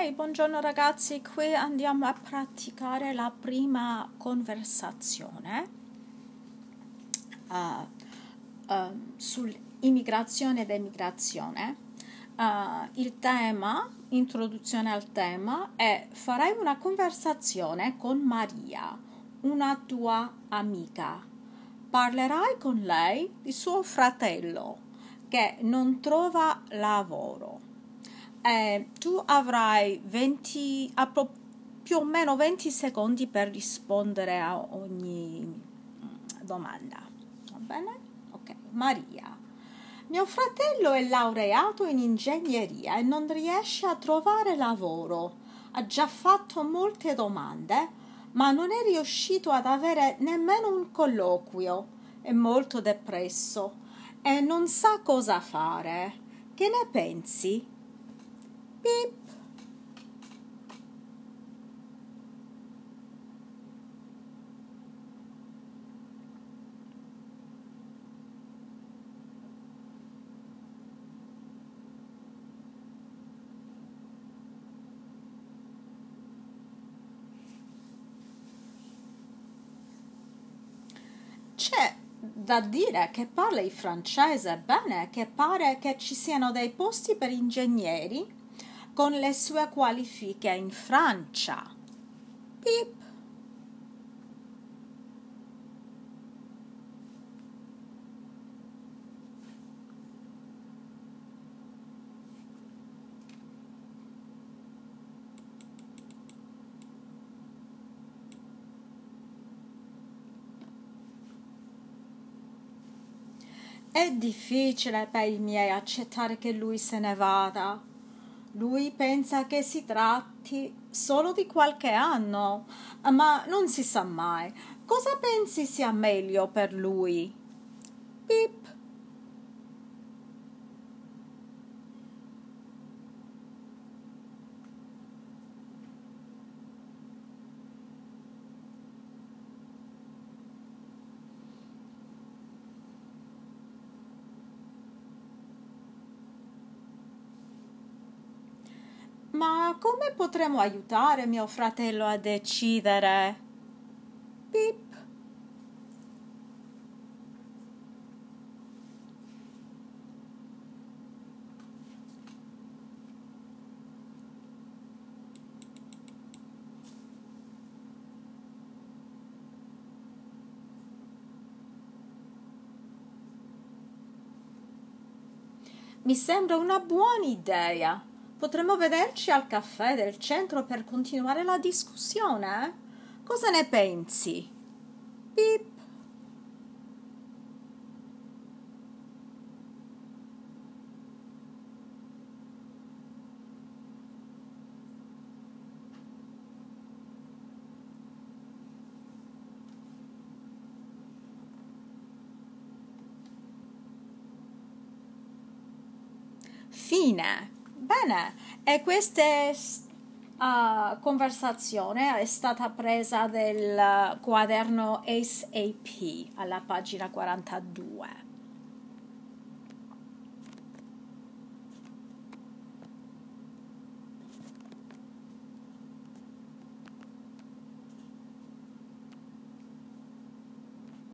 Ok, buongiorno ragazzi, qui andiamo a praticare la prima conversazione sull'immigrazione ed emigrazione. Il tema, introduzione al tema, è: farai una conversazione con Maria, una tua amica. Parlerai con lei di suo fratello che non trova lavoro. Tu avrai più o meno 20 secondi per rispondere a ogni domanda. Va bene? Ok. Maria: mio fratello è laureato in ingegneria e non riesce a trovare lavoro. Ha già fatto molte domande, ma non è riuscito ad avere nemmeno un colloquio. È molto depresso e non sa cosa fare. Che ne pensi? Beep. C'è da dire che parla il francese bene, che pare che ci siano dei posti per ingegneri con le sue qualifiche in Francia. Pip. È difficile per i miei accettare che lui se ne vada. Lui pensa che si tratti solo di qualche anno, ma non si sa mai. Cosa pensi sia meglio per lui? Pip. Ma come potremo aiutare mio fratello a decidere? Pip. Mi sembra una buona idea. Potremmo vederci al caffè del centro per continuare la discussione? Cosa ne pensi? Pip. Fine. Bene, e questa conversazione è stata presa del quaderno Ace AP alla pagina 42.